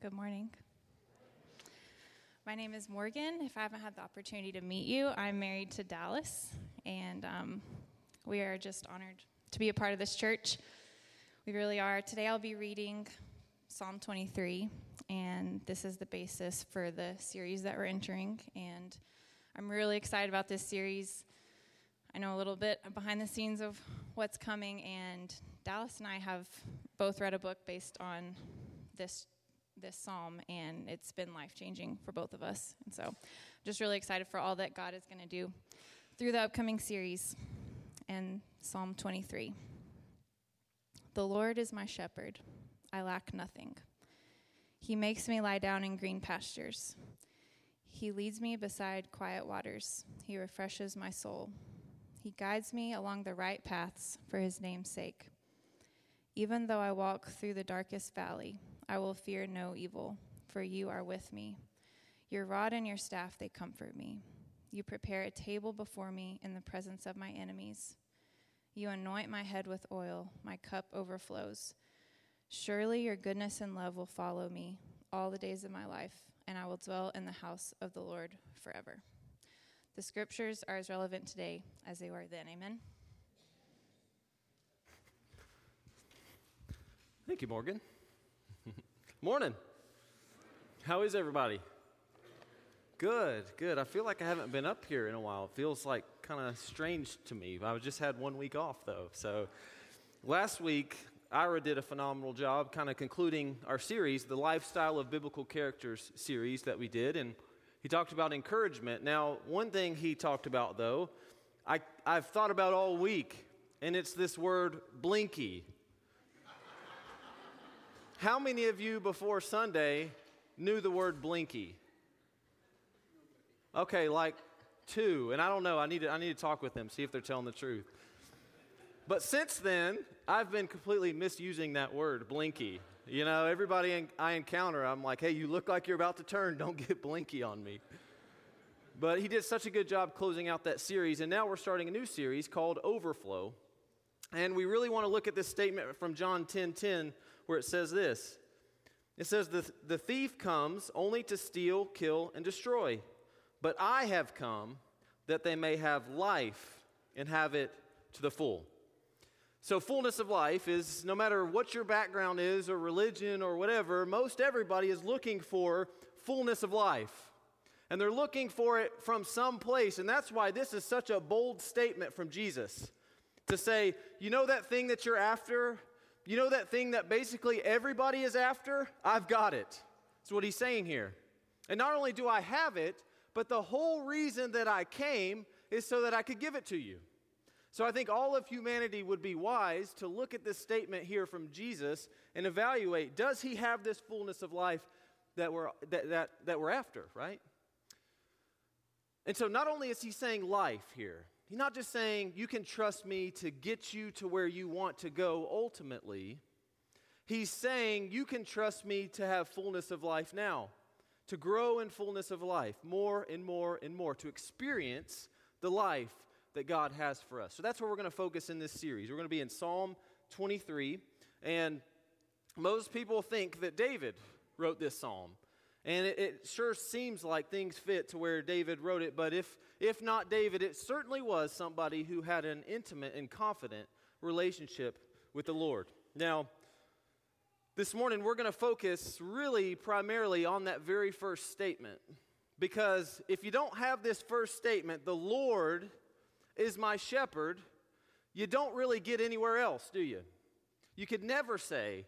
Good morning. My name is Morgan. If I haven't had the opportunity to meet you, I'm married to Dallas, and we are just honored to be a part of this church. We really are. Today I'll be reading Psalm 23, and this is the basis for the series that we're entering, and I'm really excited about this series. I know a little bit behind the scenes of what's coming, and Dallas and I have both read a book based on this psalm, and it's been life-changing for both of us, and so I'm just really excited for all that God is going to do through the upcoming series. And Psalm 23. The Lord is my shepherd. I lack nothing. He makes me lie down in green pastures. He leads me beside quiet waters. He refreshes my soul. He guides me along the right paths for his name's sake. Even though I walk through the darkest valley, I will fear no evil, for you are with me. Your rod and your staff, they comfort me. You prepare a table before me in the presence of my enemies. You anoint my head with oil. My cup overflows. Surely your goodness and love will follow me all the days of my life, and I will dwell in the house of the Lord forever. The scriptures are as relevant today as they were then. Amen. Thank you, Morgan. Morning. How is everybody? Good, good. I feel like I haven't been up here in a while. It feels like kind of strange to me. I just had 1 week off, though. So last week, Ira did a phenomenal job kind of concluding our series, the Lifestyle of Biblical Characters series that we did, and he talked about encouragement. Now, one thing he talked about, though, I've thought about all week, and it's this word, blinky. How many of you before Sunday knew the word blinky? Okay, like two, and I don't know. I need to talk with them, see if they're telling the truth. But since then, I've been completely misusing that word, blinky. You know, everybody I encounter, I'm like, hey, you look like you're about to turn. Don't get blinky on me. But he did such a good job closing out that series, and now we're starting a new series called Overflow. And we really want to look at this statement from John 10:10, where it says this. It says, the thief comes only to steal, kill, and destroy. But I have come that they may have life and have it to the full. So fullness of life is, no matter what your background is or religion or whatever, most everybody is looking for fullness of life. And they're looking for it from some place. And that's why this is such a bold statement from Jesus to say, you know that thing that you're after? You know that thing that basically everybody is after? I've got it. That's what he's saying here. And not only do I have it, but the whole reason that I came is so that I could give it to you. So I think all of humanity would be wise to look at this statement here from Jesus and evaluate, does he have this fullness of life that we're after, right? And so not only is he saying life here, he's not just saying you can trust me to get you to where you want to go ultimately. He's saying you can trust me to have fullness of life now. To grow in fullness of life, more and more and more, to experience the life that God has for us. So that's where we're going to focus in this series. We're going to be in Psalm 23, and most people think that David wrote this psalm, and it sure seems like things fit to where David wrote it, but if not David, it certainly was somebody who had an intimate and confident relationship with the Lord. Now, this morning, we're going to focus really primarily on that very first statement, because if you don't have this first statement, the Lord is my shepherd, you don't really get anywhere else, do you? You could never say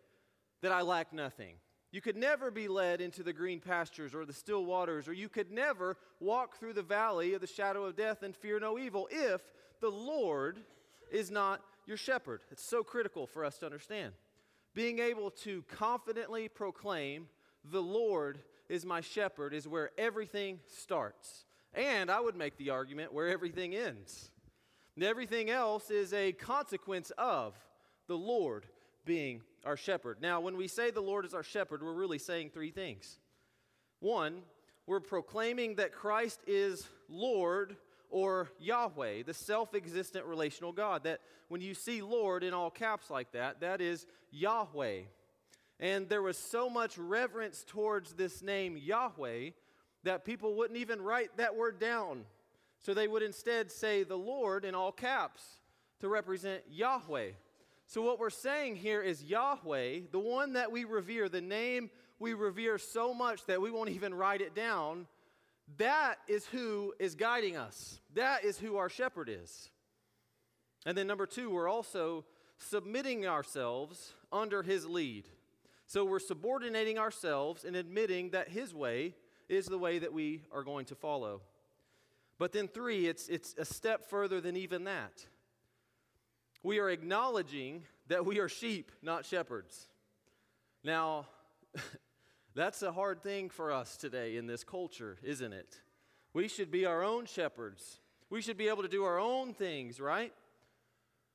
that I lack nothing. You could never be led into the green pastures or the still waters, or you could never walk through the valley of the shadow of death and fear no evil if the Lord is not your shepherd. It's so critical for us to understand. Being able to confidently proclaim, the Lord is my shepherd, is where everything starts. And I would make the argument where everything ends. And everything else is a consequence of the Lord being our shepherd. Now, when we say the Lord is our shepherd, we're really saying three things. One, we're proclaiming that Christ is Lord, or Yahweh, the self-existent relational God, that when you see Lord in all caps like that is Yahweh. And there was so much reverence towards this name Yahweh that people wouldn't even write that word down. So they would instead say the Lord in all caps to represent Yahweh. So what we're saying here is Yahweh, the one that we revere, the name we revere so much that we won't even write it down, that is who is guiding us. That is who our shepherd is. And then number two, we're also submitting ourselves under his lead. So we're subordinating ourselves and admitting that his way is the way that we are going to follow. But then three, it's a step further than even that. We are acknowledging that we are sheep, not shepherds. Now, that's a hard thing for us today in this culture, isn't it? We should be our own shepherds. We should be able to do our own things, right?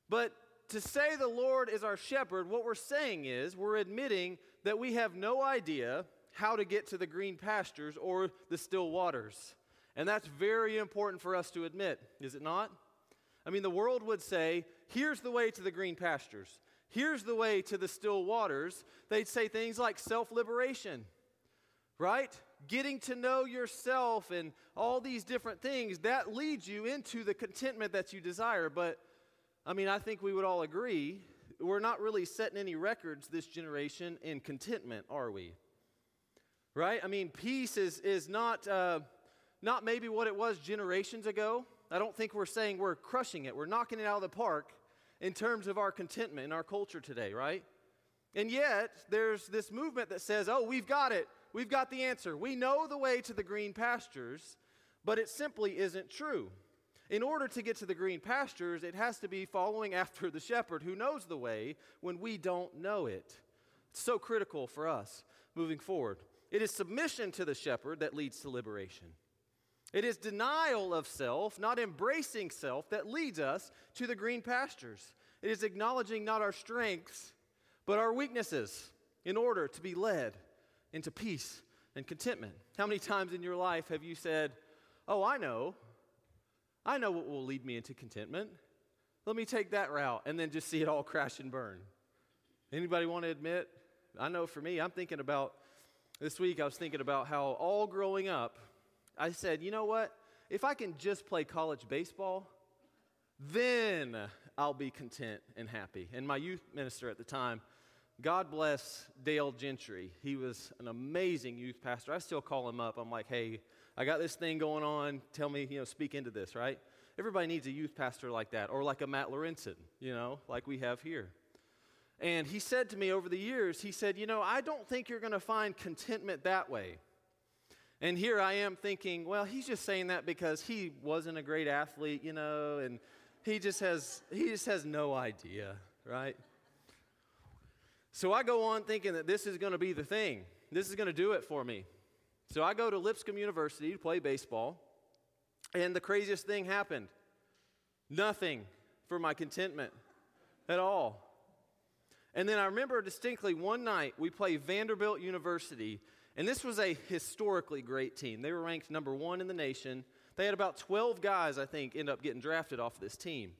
But to say the Lord is our shepherd, what we're saying is we're admitting that we have no idea how to get to the green pastures or the still waters. And that's very important for us to admit, is it not? I mean, the world would say, here's the way to the green pastures. Here's the way to the still waters. They'd say things like self-liberation, right? Getting to know yourself and all these different things, that leads you into the contentment that you desire. But, I mean, I think we would all agree, we're not really setting any records this generation in contentment, are we? Right? I mean, peace is not maybe what it was generations ago. I don't think we're saying we're crushing it. We're knocking it out of the park in terms of our contentment in our culture today, right? And yet, there's this movement that says, oh, we've got it. We've got the answer. We know the way to the green pastures, but it simply isn't true. In order to get to the green pastures, it has to be following after the shepherd who knows the way when we don't know it. It's so critical for us moving forward. It is submission to the shepherd that leads to liberation. It is denial of self, not embracing self, that leads us to the green pastures. It is acknowledging not our strengths, but our weaknesses in order to be led into peace and contentment. How many times in your life have you said, oh, I know what will lead me into contentment. Let me take that route and then just see it all crash and burn. Anybody want to admit? I know for me, I'm thinking about, this week I was thinking about how all growing up, I said, you know what, if I can just play college baseball, then I'll be content and happy. And my youth minister at the time, God bless Dale Gentry. He was an amazing youth pastor. I still call him up. I'm like, hey, I got this thing going on. Tell me, speak into this, right? Everybody needs a youth pastor like that, or like a Matt Lorenzen, like we have here. And he said to me over the years, he said, I don't think you're going to find contentment that way. And here I am thinking, well, he's just saying that because he wasn't a great athlete, and he just has no idea, right? So I go on thinking that this is going to be the thing. This is going to do it for me. So I go to Lipscomb University to play baseball, and the craziest thing happened. Nothing for my contentment at all. And then I remember distinctly one night we played Vanderbilt University. And this was a historically great team. They were ranked number 1 in the nation. They had about 12 guys, I think, end up getting drafted off this team.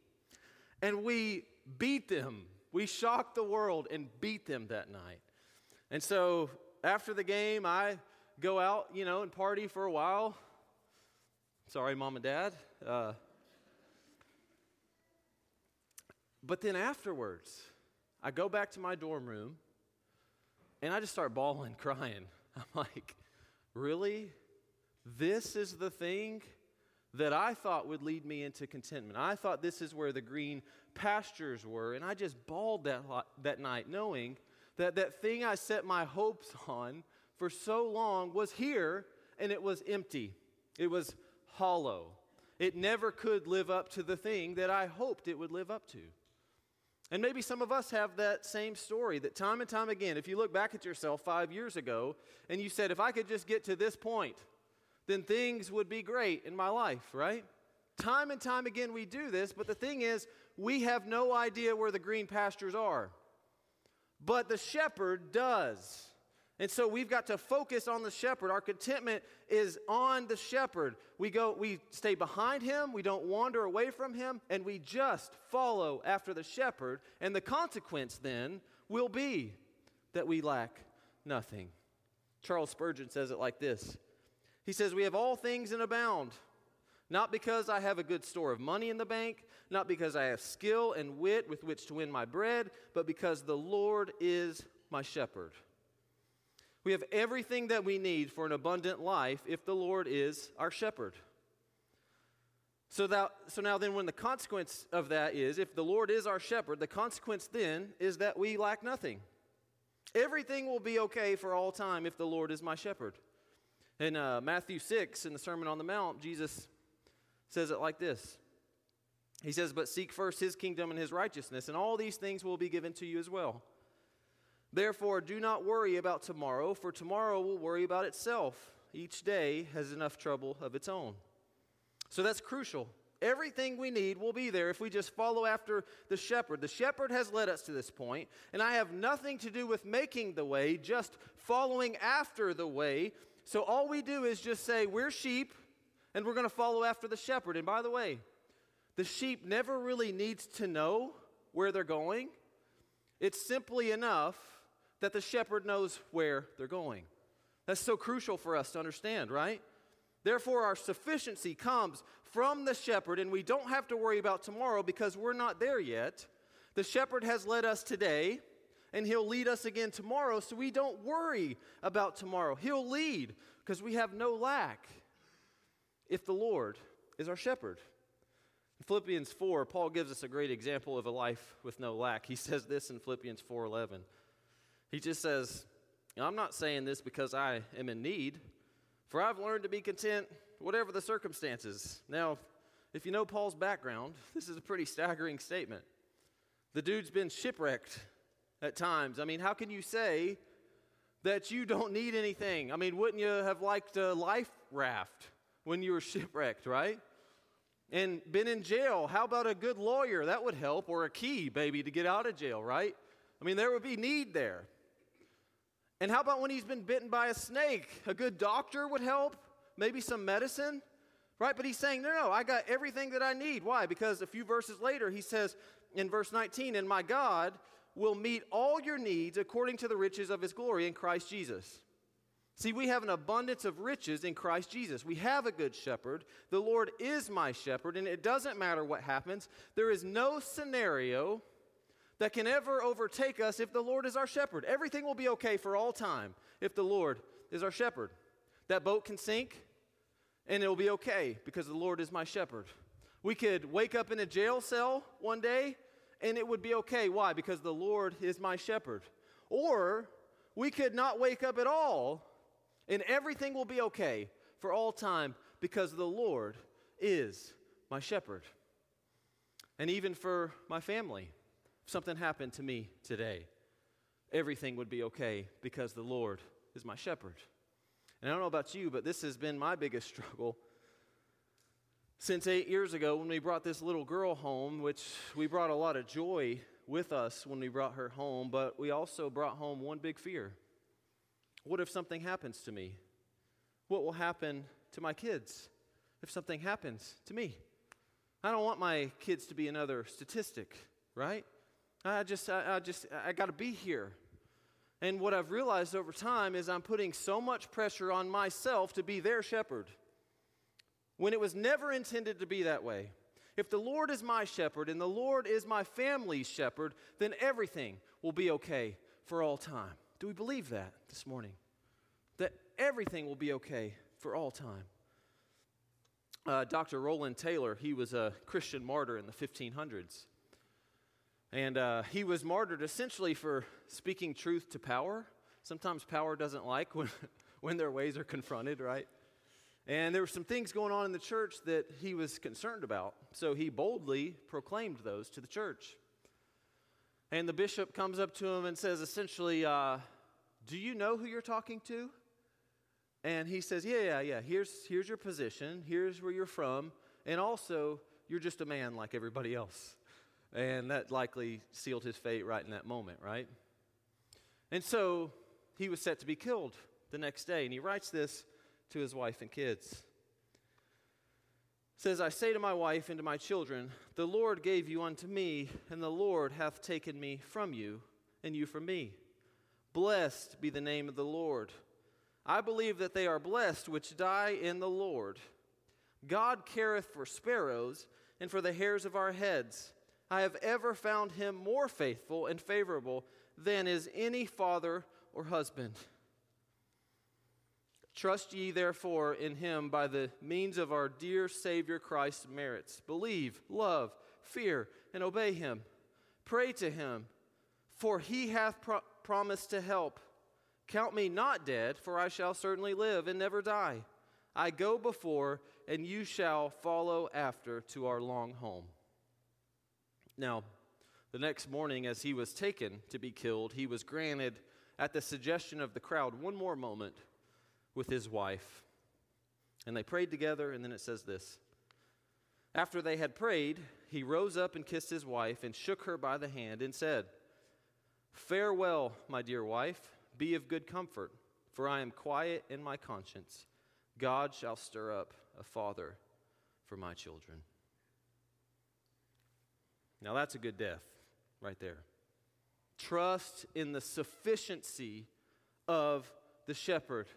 And we beat them. We shocked the world and beat them that night. And so after the game, I go out, and party for a while. Sorry, Mom and Dad. But then afterwards, I go back to my dorm room, and I just start bawling, crying. I'm like, really? This is the thing that I thought would lead me into contentment. I thought this is where the green pastures were, and I just bawled that night knowing that that thing I set my hopes on for so long was here, and it was empty. It was hollow. It never could live up to the thing that I hoped it would live up to. And maybe some of us have that same story, that time and time again, if you look back at yourself 5 years ago and you said, if I could just get to this point, then things would be great in my life, right? Time and time again we do this, but the thing is, we have no idea where the green pastures are. But the shepherd does. And so we've got to focus on the shepherd. Our contentment is on the shepherd. We stay behind him, we don't wander away from him, and we just follow after the shepherd. And the consequence then will be that we lack nothing. Charles Spurgeon says it like this. He says, we have all things and abound, not because I have a good store of money in the bank, not because I have skill and wit with which to win my bread, but because the Lord is my shepherd. We have everything that we need for an abundant life if the Lord is our shepherd. So now then, when the consequence of that is, if the Lord is our shepherd, the consequence then is that we lack nothing. Everything will be okay for all time if the Lord is my shepherd. In Matthew 6, in the Sermon on the Mount, Jesus says it like this. He says, but seek first his kingdom and his righteousness, and all these things will be given to you as well. Therefore, do not worry about tomorrow, for tomorrow will worry about itself. Each day has enough trouble of its own. So that's crucial. Everything we need will be there if we just follow after the shepherd. The shepherd has led us to this point, and I have nothing to do with making the way, just following after the way. So all we do is just say, we're sheep, and we're going to follow after the shepherd. And by the way, the sheep never really needs to know where they're going. It's simply enough that the shepherd knows where they're going. That's so crucial for us to understand, right? Therefore, our sufficiency comes from the shepherd, and we don't have to worry about tomorrow because we're not there yet. The shepherd has led us today, and he'll lead us again tomorrow, so we don't worry about tomorrow. He'll lead because we have no lack if the Lord is our shepherd. In Philippians 4, Paul gives us a great example of a life with no lack. He says this in Philippians 4:11. He just says, I'm not saying this because I am in need, for I've learned to be content whatever the circumstances. Now, if you know Paul's background, this is a pretty staggering statement. The dude's been shipwrecked at times. I mean, how can you say that you don't need anything? I mean, wouldn't you have liked a life raft when you were shipwrecked, right? And been in jail. How about a good lawyer? That would help. Or a key, baby, to get out of jail, right? I mean, there would be need there. And how about when he's been bitten by a snake? A good doctor would help. Maybe some medicine, right? But he's saying, no, I got everything that I need. Why? Because a few verses later, he says in verse 19, and my God will meet all your needs according to the riches of his glory in Christ Jesus. See, we have an abundance of riches in Christ Jesus. We have a good shepherd. The Lord is my shepherd, and it doesn't matter what happens. There is no scenario that can ever overtake us if the Lord is our shepherd. Everything will be okay for all time if the Lord is our shepherd. That boat can sink, and it will be okay because the Lord is my shepherd. We could wake up in a jail cell one day, and it would be okay. Why? Because the Lord is my shepherd. Or we could not wake up at all, and everything will be okay for all time because the Lord is my shepherd. And even for my family, if something happened to me today, everything would be okay because the Lord is my shepherd. And I don't know about you, but this has been my biggest struggle since 8 years ago when we brought this little girl home, which we brought a lot of joy with us when we brought her home, but we also brought home one big fear. What if something happens to me? What will happen to my kids if something happens to me? I don't want my kids to be another statistic, right? I got to be here. And what I've realized over time is I'm putting so much pressure on myself to be their shepherd when it was never intended to be that way. If the Lord is my shepherd and the Lord is my family's shepherd, then everything will be okay for all time. Do we believe that this morning? That everything will be okay for all time. Dr. Roland Taylor, he was a Christian martyr in the 1500s. And he was martyred essentially for speaking truth to power. Sometimes power doesn't like when their ways are confronted, right? And there were some things going on in the church that he was concerned about. So he boldly proclaimed those to the church. And the bishop comes up to him and says, essentially, do you know who you're talking to? And he says, yeah, here's your position, here's where you're from, and also, you're just a man like everybody else. And that likely sealed his fate right in that moment, right? And so, he was set to be killed the next day, and he writes this to his wife and kids. It says, I say to my wife and to my children, the Lord gave you unto me, and the Lord hath taken me from you, and you from me. Blessed be the name of the Lord. I believe that they are blessed which die in the Lord. God careth for sparrows and for the hairs of our heads. I have ever found him more faithful and favorable than is any father or husband. Trust ye therefore in him by the means of our dear Savior Christ's merits. Believe, love, fear, and obey him. Pray to him, for he hath promised to help. Count me not dead, for I shall certainly live and never die. I go before, and you shall follow after to our long home. Now, the next morning, as he was taken to be killed, he was granted, at the suggestion of the crowd, one more moment with his wife. And they prayed together, and then it says this. After they had prayed, he rose up and kissed his wife and shook her by the hand and said, Farewell, my dear wife, be of good comfort, for I am quiet in my conscience. God shall stir up a father for my children. Now that's a good death right there. Trust in the sufficiency of the shepherd.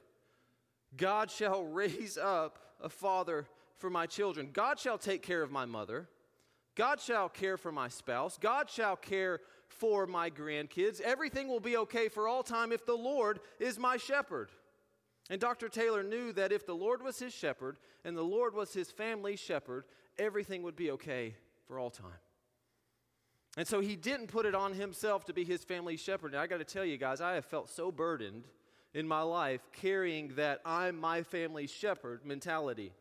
God shall raise up a father for my children. God shall take care of my mother. God shall care for my spouse. God shall care for my grandkids. Everything will be okay for all time if the Lord is my shepherd. And Dr. Taylor knew that if the Lord was his shepherd and the Lord was his family shepherd, everything would be okay for all time. And so he didn't put it on himself to be his family shepherd. And I got to tell you guys, I have felt so burdened in my life carrying that I'm my family shepherd mentality.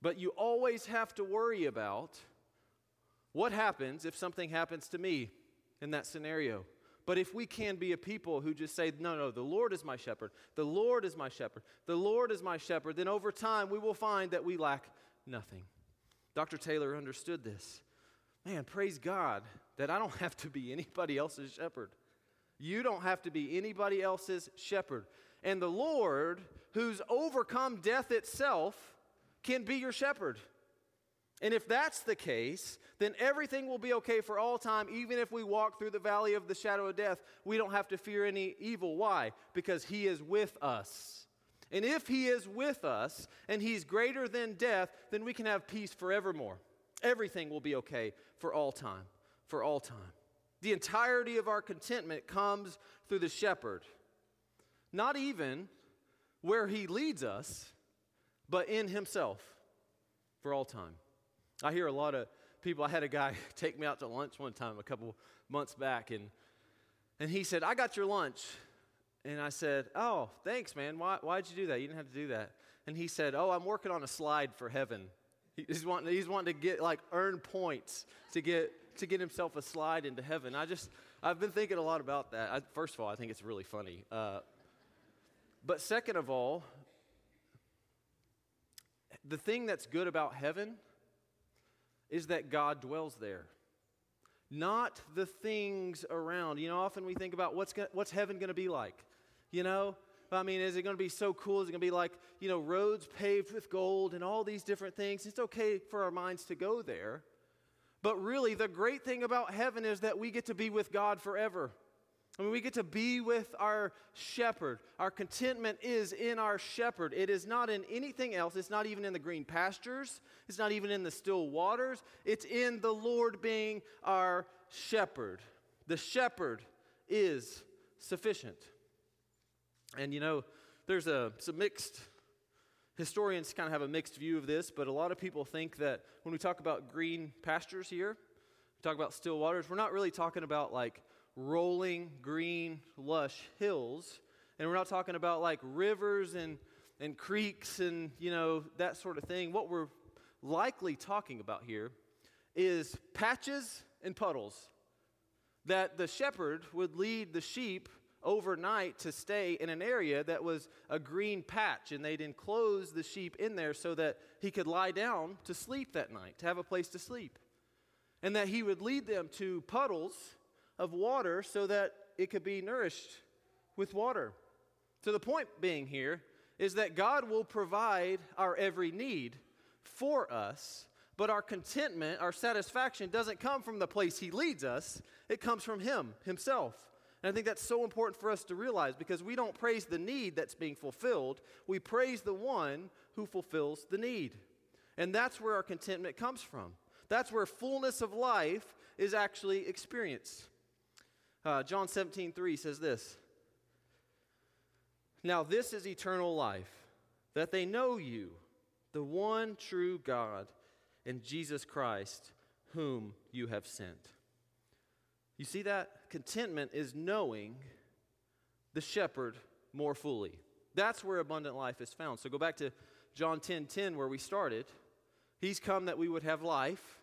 But you always have to worry about what happens if something happens to me in that scenario. But if we can be a people who just say, no, the Lord is my shepherd, the Lord is my shepherd, the Lord is my shepherd, then over time we will find that we lack nothing. Dr. Taylor understood this. Man, praise God that I don't have to be anybody else's shepherd. You don't have to be anybody else's shepherd. And the Lord, who's overcome death itself, can be your shepherd. And if that's the case, then everything will be okay for all time, even if we walk through the valley of the shadow of death. We don't have to fear any evil. Why? Because he is with us. And if he is with us, and he's greater than death, then we can have peace forevermore. Everything will be okay for all time, for all time. The entirety of our contentment comes through the shepherd. Not even where he leads us, but in himself for all time. I hear a lot of people. I had a guy take me out to lunch one time a couple months back, and he said, I got your lunch. And I said, oh, thanks, man. Why'd you do that? You didn't have to do that. And he said, oh, I'm working on a slide for heaven. He's wanting to get, like, earn points to get himself a slide into heaven. I've been thinking a lot about that. First of all, I think it's really funny. But second of all, the thing that's good about heaven is that God dwells there, not the things around. You know, often we think about what's heaven going to be like, you know? I mean, is it going to be so cool? Is it going to be like, you know, roads paved with gold and all these different things? It's okay for our minds to go there. But really, the great thing about heaven is that we get to be with God forever. I mean, we get to be with our shepherd. Our contentment is in our shepherd. It is not in anything else. It's not even in the green pastures. It's not even in the still waters. It's in the Lord being our shepherd. The shepherd is sufficient. And, you know, there's some mixed, historians kind of have a mixed view of this, but a lot of people think that when we talk about green pastures here, we talk about still waters, we're not really talking about, like, rolling, green, lush hills, and we're not talking about, like, rivers and creeks and, you know, that sort of thing. What we're likely talking about here is patches and puddles that the shepherd would lead the sheep overnight to stay in an area that was a green patch, and they'd enclose the sheep in there so that he could lie down to sleep that night, to have a place to sleep, and that he would lead them to puddles of water so that it could be nourished with water. So the point being here is that God will provide our every need for us, but our contentment, our satisfaction doesn't come from the place he leads us, it comes from him, himself. And I think that's so important for us to realize, because we don't praise the need that's being fulfilled. We praise the one who fulfills the need. And that's where our contentment comes from. That's where fullness of life is actually experienced. John 17:3 says this, "Now this is eternal life, that they know you, the one true God, and Jesus Christ, whom you have sent." You see that? Contentment is knowing the shepherd more fully. That's where abundant life is found. So go back to John 10:10, where we started. He's come that we would have life,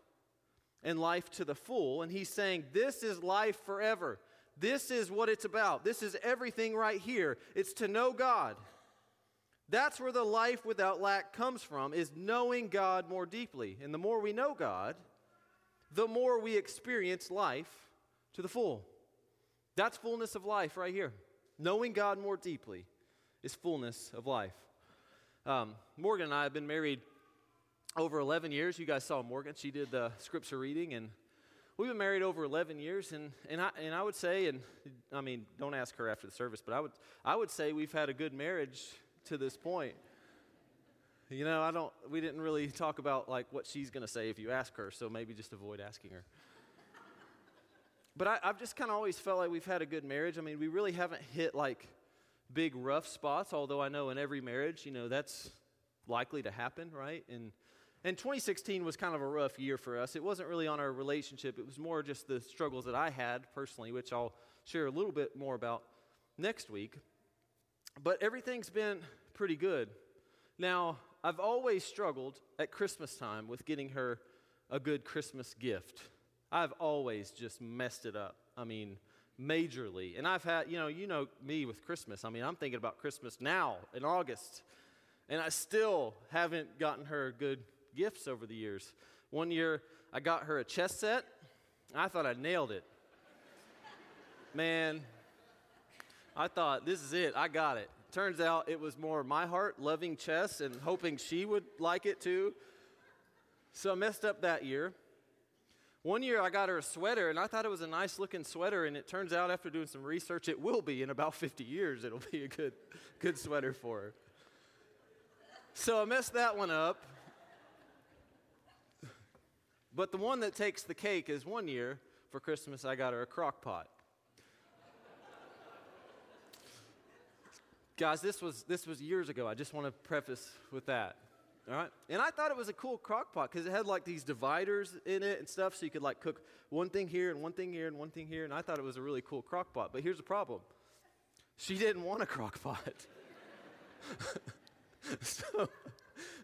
and life to the full. And he's saying, this is life forever. This is what it's about. This is everything right here. It's to know God. That's where the life without lack comes from, is knowing God more deeply. And the more we know God, the more we experience life to the full. That's fullness of life right here. Knowing God more deeply is fullness of life. Morgan and I have been married over 11 years. You guys saw Morgan. She did the scripture reading, and we've been married over 11 years, and I would say, and I mean, don't ask her after the service, but I would say we've had a good marriage to this point. You know, we didn't really talk about like what she's going to say if you ask her, so maybe just avoid asking her. But I've just kind of always felt like we've had a good marriage. I mean, we really haven't hit like big rough spots, although I know in every marriage, you know, that's likely to happen, right? And 2016 was kind of a rough year for us. It wasn't really on our relationship. It was more just the struggles that I had personally, which I'll share a little bit more about next week. But everything's been pretty good. Now, I've always struggled at Christmas time with getting her a good Christmas gift. I've always just messed it up. I mean, majorly. And I've had, you know me with Christmas. I mean, I'm thinking about Christmas now in August, and I still haven't gotten her good gifts over the years. One year, I got her a chess set. I thought I nailed it. Man, I thought, this is it. I got it. Turns out it was more my heart loving chess and hoping she would like it too. So I messed up that year. One year, I got her a sweater, and I thought it was a nice-looking sweater, and it turns out after doing some research, it will be. In about 50 years, it'll be a good sweater for her. So I messed that one up. But the one that takes the cake is, one year for Christmas, I got her a crock pot. Guys, this was years ago. I just want to preface with that. All right? And I thought it was a cool crock pot because it had like these dividers in it and stuff, so you could like cook one thing here and one thing here and one thing here. And I thought it was a really cool crock pot. But here's the problem. She didn't want a crock pot.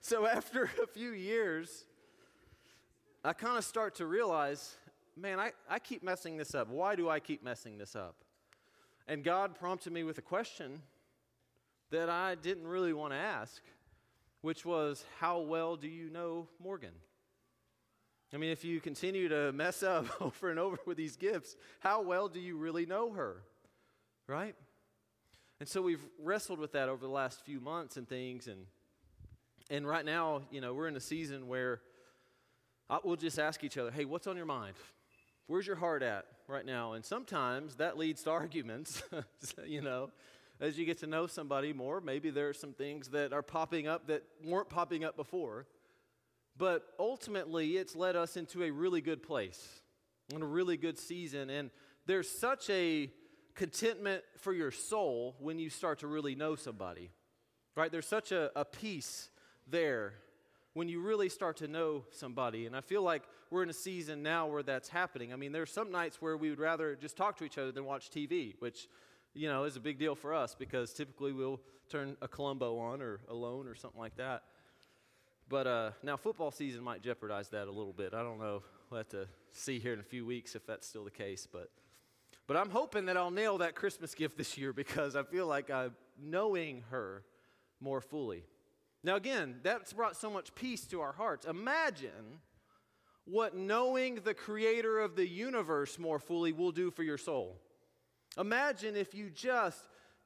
So after a few years, I kind of start to realize, man, I keep messing this up. Why do I keep messing this up? And God prompted me with a question that I didn't really want to ask, which was, how well do you know Morgan? I mean, if you continue to mess up over and over with these gifts, how well do you really know her, right? And so we've wrestled with that over the last few months and things, and right now, you know, we're in a season where we'll just ask each other, hey, what's on your mind? Where's your heart at right now? And sometimes that leads to arguments, you know. As you get to know somebody more, maybe there are some things that are popping up that weren't popping up before. But ultimately, it's led us into a really good place and a really good season. And there's such a contentment for your soul when you start to really know somebody, right? There's such a peace there when you really start to know somebody. And I feel like we're in a season now where that's happening. I mean, there's some nights where we would rather just talk to each other than watch TV, which, you know, is a big deal for us because typically we'll turn a Columbo on or Alone or something like that. But now football season might jeopardize that a little bit. I don't know. We'll have to see here in a few weeks if that's still the case. But I'm hoping that I'll nail that Christmas gift this year because I feel like I'm knowing her more fully. Now, again, that's brought so much peace to our hearts. Imagine what knowing the creator of the universe more fully will do for your soul. Imagine if you just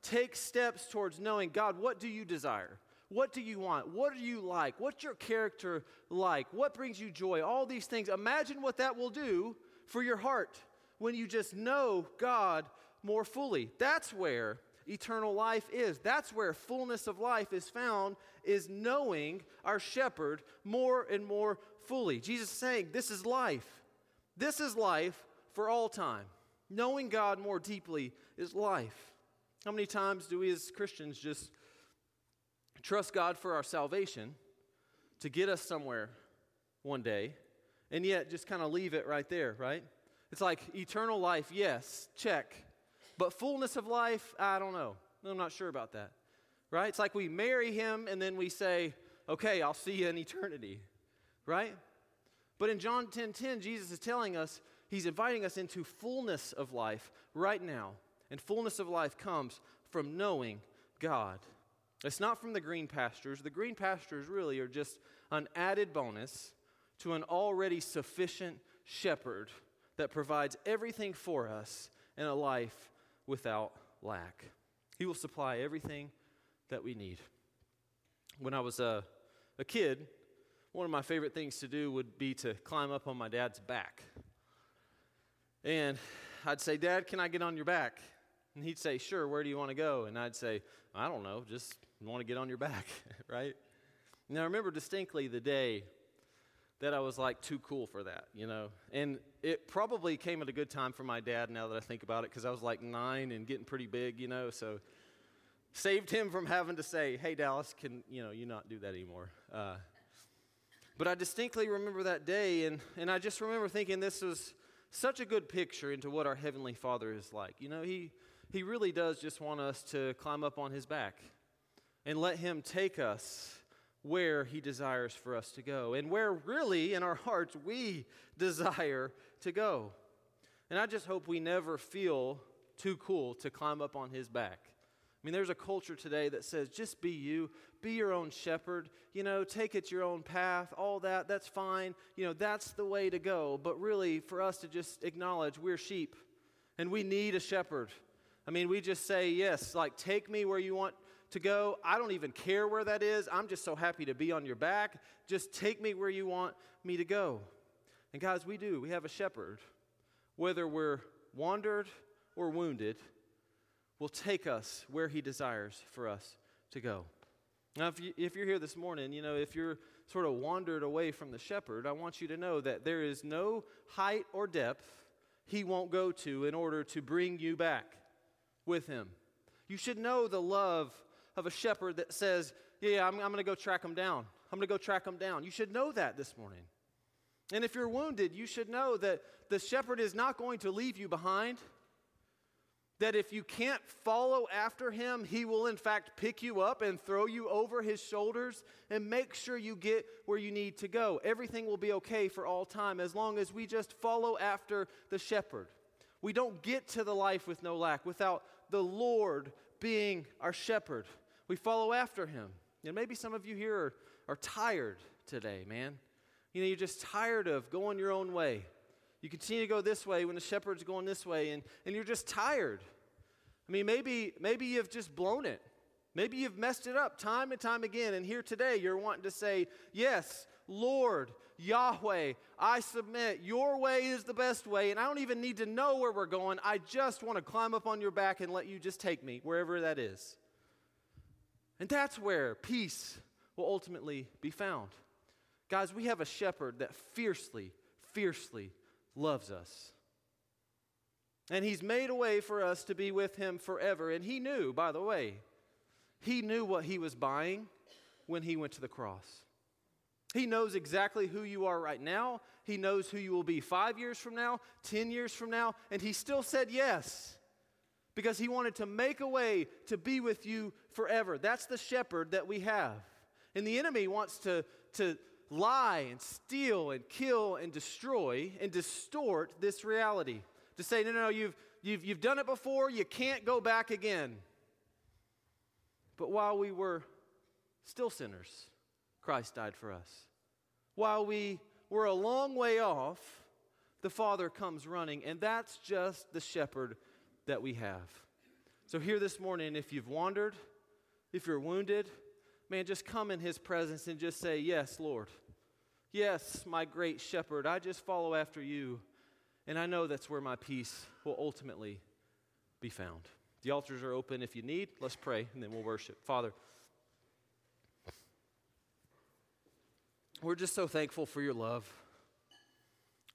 take steps towards knowing, God, what do you desire? What do you want? What do you like? What's your character like? What brings you joy? All these things. Imagine what that will do for your heart when you just know God more fully. That's where eternal life is. That's where fullness of life is found, is knowing our shepherd more and more fully. Jesus is saying, this is life. This is life for all time. Knowing God more deeply is life. How many times do we as Christians just trust God for our salvation to get us somewhere one day, and yet just kind of leave it right there, right? It's like eternal life, yes, check. But fullness of life, I don't know. I'm not sure about that, right? It's like we marry him and then we say, okay, I'll see you in eternity, right? But in John 10:10, Jesus is telling us, he's inviting us into fullness of life right now. And fullness of life comes from knowing God. It's not from the green pastures. The green pastures really are just an added bonus to an already sufficient shepherd that provides everything for us in a life without lack. He will supply everything that we need. When I was a kid, one of my favorite things to do would be to climb up on my dad's back. And I'd say, Dad, can I get on your back? And he'd say, sure, where do you want to go? And I'd say, I don't know, just want to get on your back, right? And I remember distinctly the day that I was like too cool for that, you know. And it probably came at a good time for my dad now that I think about it, because I was like 9 and getting pretty big, you know. So saved him from having to say, hey, Dallas, can you not do that anymore? But I distinctly remember that day, and I just remember thinking this was such a good picture into what our Heavenly Father is like. You know, he really does just want us to climb up on his back and let him take us where he desires for us to go and where really in our hearts we desire to go. And I just hope we never feel too cool to climb up on his back. I mean, there's a culture today that says, just be you, be your own shepherd, you know, take it your own path, all that, that's fine, you know, that's the way to go. But really, for us to just acknowledge we're sheep and we need a shepherd. I mean, we just say, yes, like, take me where you want to go. I don't even care where that is. I'm just so happy to be on your back. Just take me where you want me to go. And guys, we do. We have a shepherd. Whether we're wandered or wounded, will take us where he desires for us to go. Now, if you're here this morning, you know, if you're sort of wandered away from the shepherd, I want you to know that there is no height or depth he won't go to in order to bring you back with him. You should know the love of a shepherd that says, yeah, I'm going to go track him down. I'm going to go track him down. You should know that this morning. And if you're wounded, you should know that the shepherd is not going to leave you behind. That if you can't follow after him, he will in fact pick you up and throw you over his shoulders and make sure you get where you need to go. Everything will be okay for all time as long as we just follow after the shepherd. We don't get to the life with no lack without the Lord being our shepherd. We follow after him. And maybe some of you here are tired today, man. You know, you're just tired of going your own way. You continue to go this way when the shepherd's going this way, and you're just tired. I mean, maybe you've just blown it. Maybe you've messed it up time and time again, and here today you're wanting to say, yes, Lord, Yahweh, I submit. Your way is the best way, and I don't even need to know where we're going. I just want to climb up on your back and let you just take me wherever that is. And that's where peace will ultimately be found. Guys, we have a shepherd that fiercely, fiercely loves us. And he's made a way for us to be with him forever. And he knew, by the way, he knew what he was buying when he went to the cross. He knows exactly who you are right now. He knows who you will be 5 years from now, 10 years from now. And he still said yes, because he wanted to make a way to be with you forever. That's the shepherd that we have. And the enemy wants to lie and steal and kill and destroy and distort this reality. To say, no, you've done it before, you can't go back again. But while we were still sinners, Christ died for us. While we were a long way off, the Father comes running, and that's just the shepherd that we have. So here this morning, if you've wandered, if you're wounded, man, just come in his presence and just say, yes, Lord. Yes, my great shepherd, I just follow after you. And I know that's where my peace will ultimately be found. The altars are open if you need. Let's pray, and then we'll worship. Father, we're just so thankful for your love.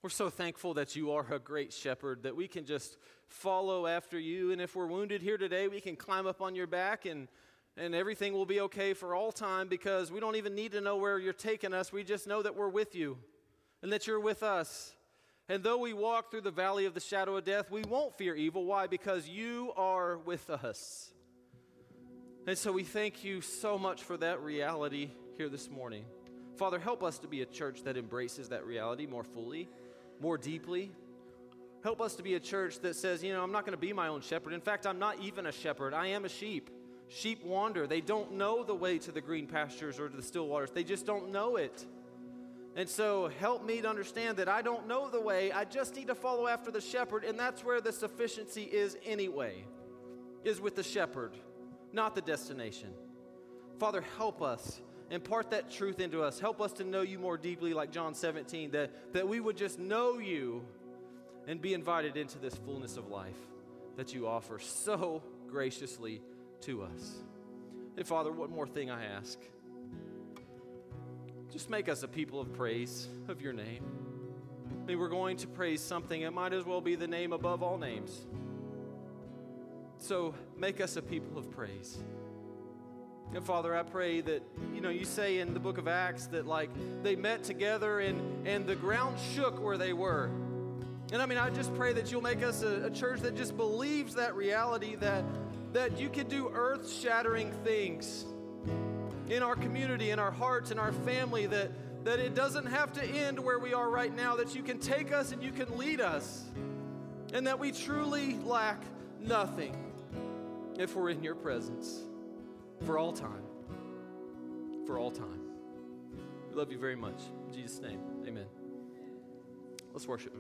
We're so thankful that you are a great shepherd, that we can just follow after you. And if we're wounded here today, we can climb up on your back and everything will be okay for all time, because we don't even need to know where you're taking us. We just know that we're with you and that you're with us. And though we walk through the valley of the shadow of death, we won't fear evil. Why? Because you are with us. And so we thank you so much for that reality here this morning. Father, help us to be a church that embraces that reality more fully, more deeply. Help us to be a church that says, you know, I'm not going to be my own shepherd. In fact, I'm not even a shepherd. I am a sheep. Sheep wander. They don't know the way to the green pastures or to the still waters. They just don't know it. And so help me to understand that I don't know the way. I just need to follow after the shepherd, and that's where the sufficiency is anyway, is with the shepherd, not the destination. Father, help us. Impart that truth into us. Help us to know you more deeply, like John 17, that we would just know you and be invited into this fullness of life that you offer so graciously to us. And Father, one more thing I ask. Just make us a people of praise of your name. I mean, we're going to praise something. It might as well be the name above all names. So make us a people of praise. And Father, I pray that, you know, you say in the book of Acts that, like, they met together and the ground shook where they were. And I mean, I just pray that you'll make us a church that just believes that reality, that you can do earth-shattering things in our community, in our hearts, in our family, that it doesn't have to end where we are right now, that you can take us and you can lead us, and that we truly lack nothing if we're in your presence. For all time. For all time. We love you very much. In Jesus' name, amen. Let's worship.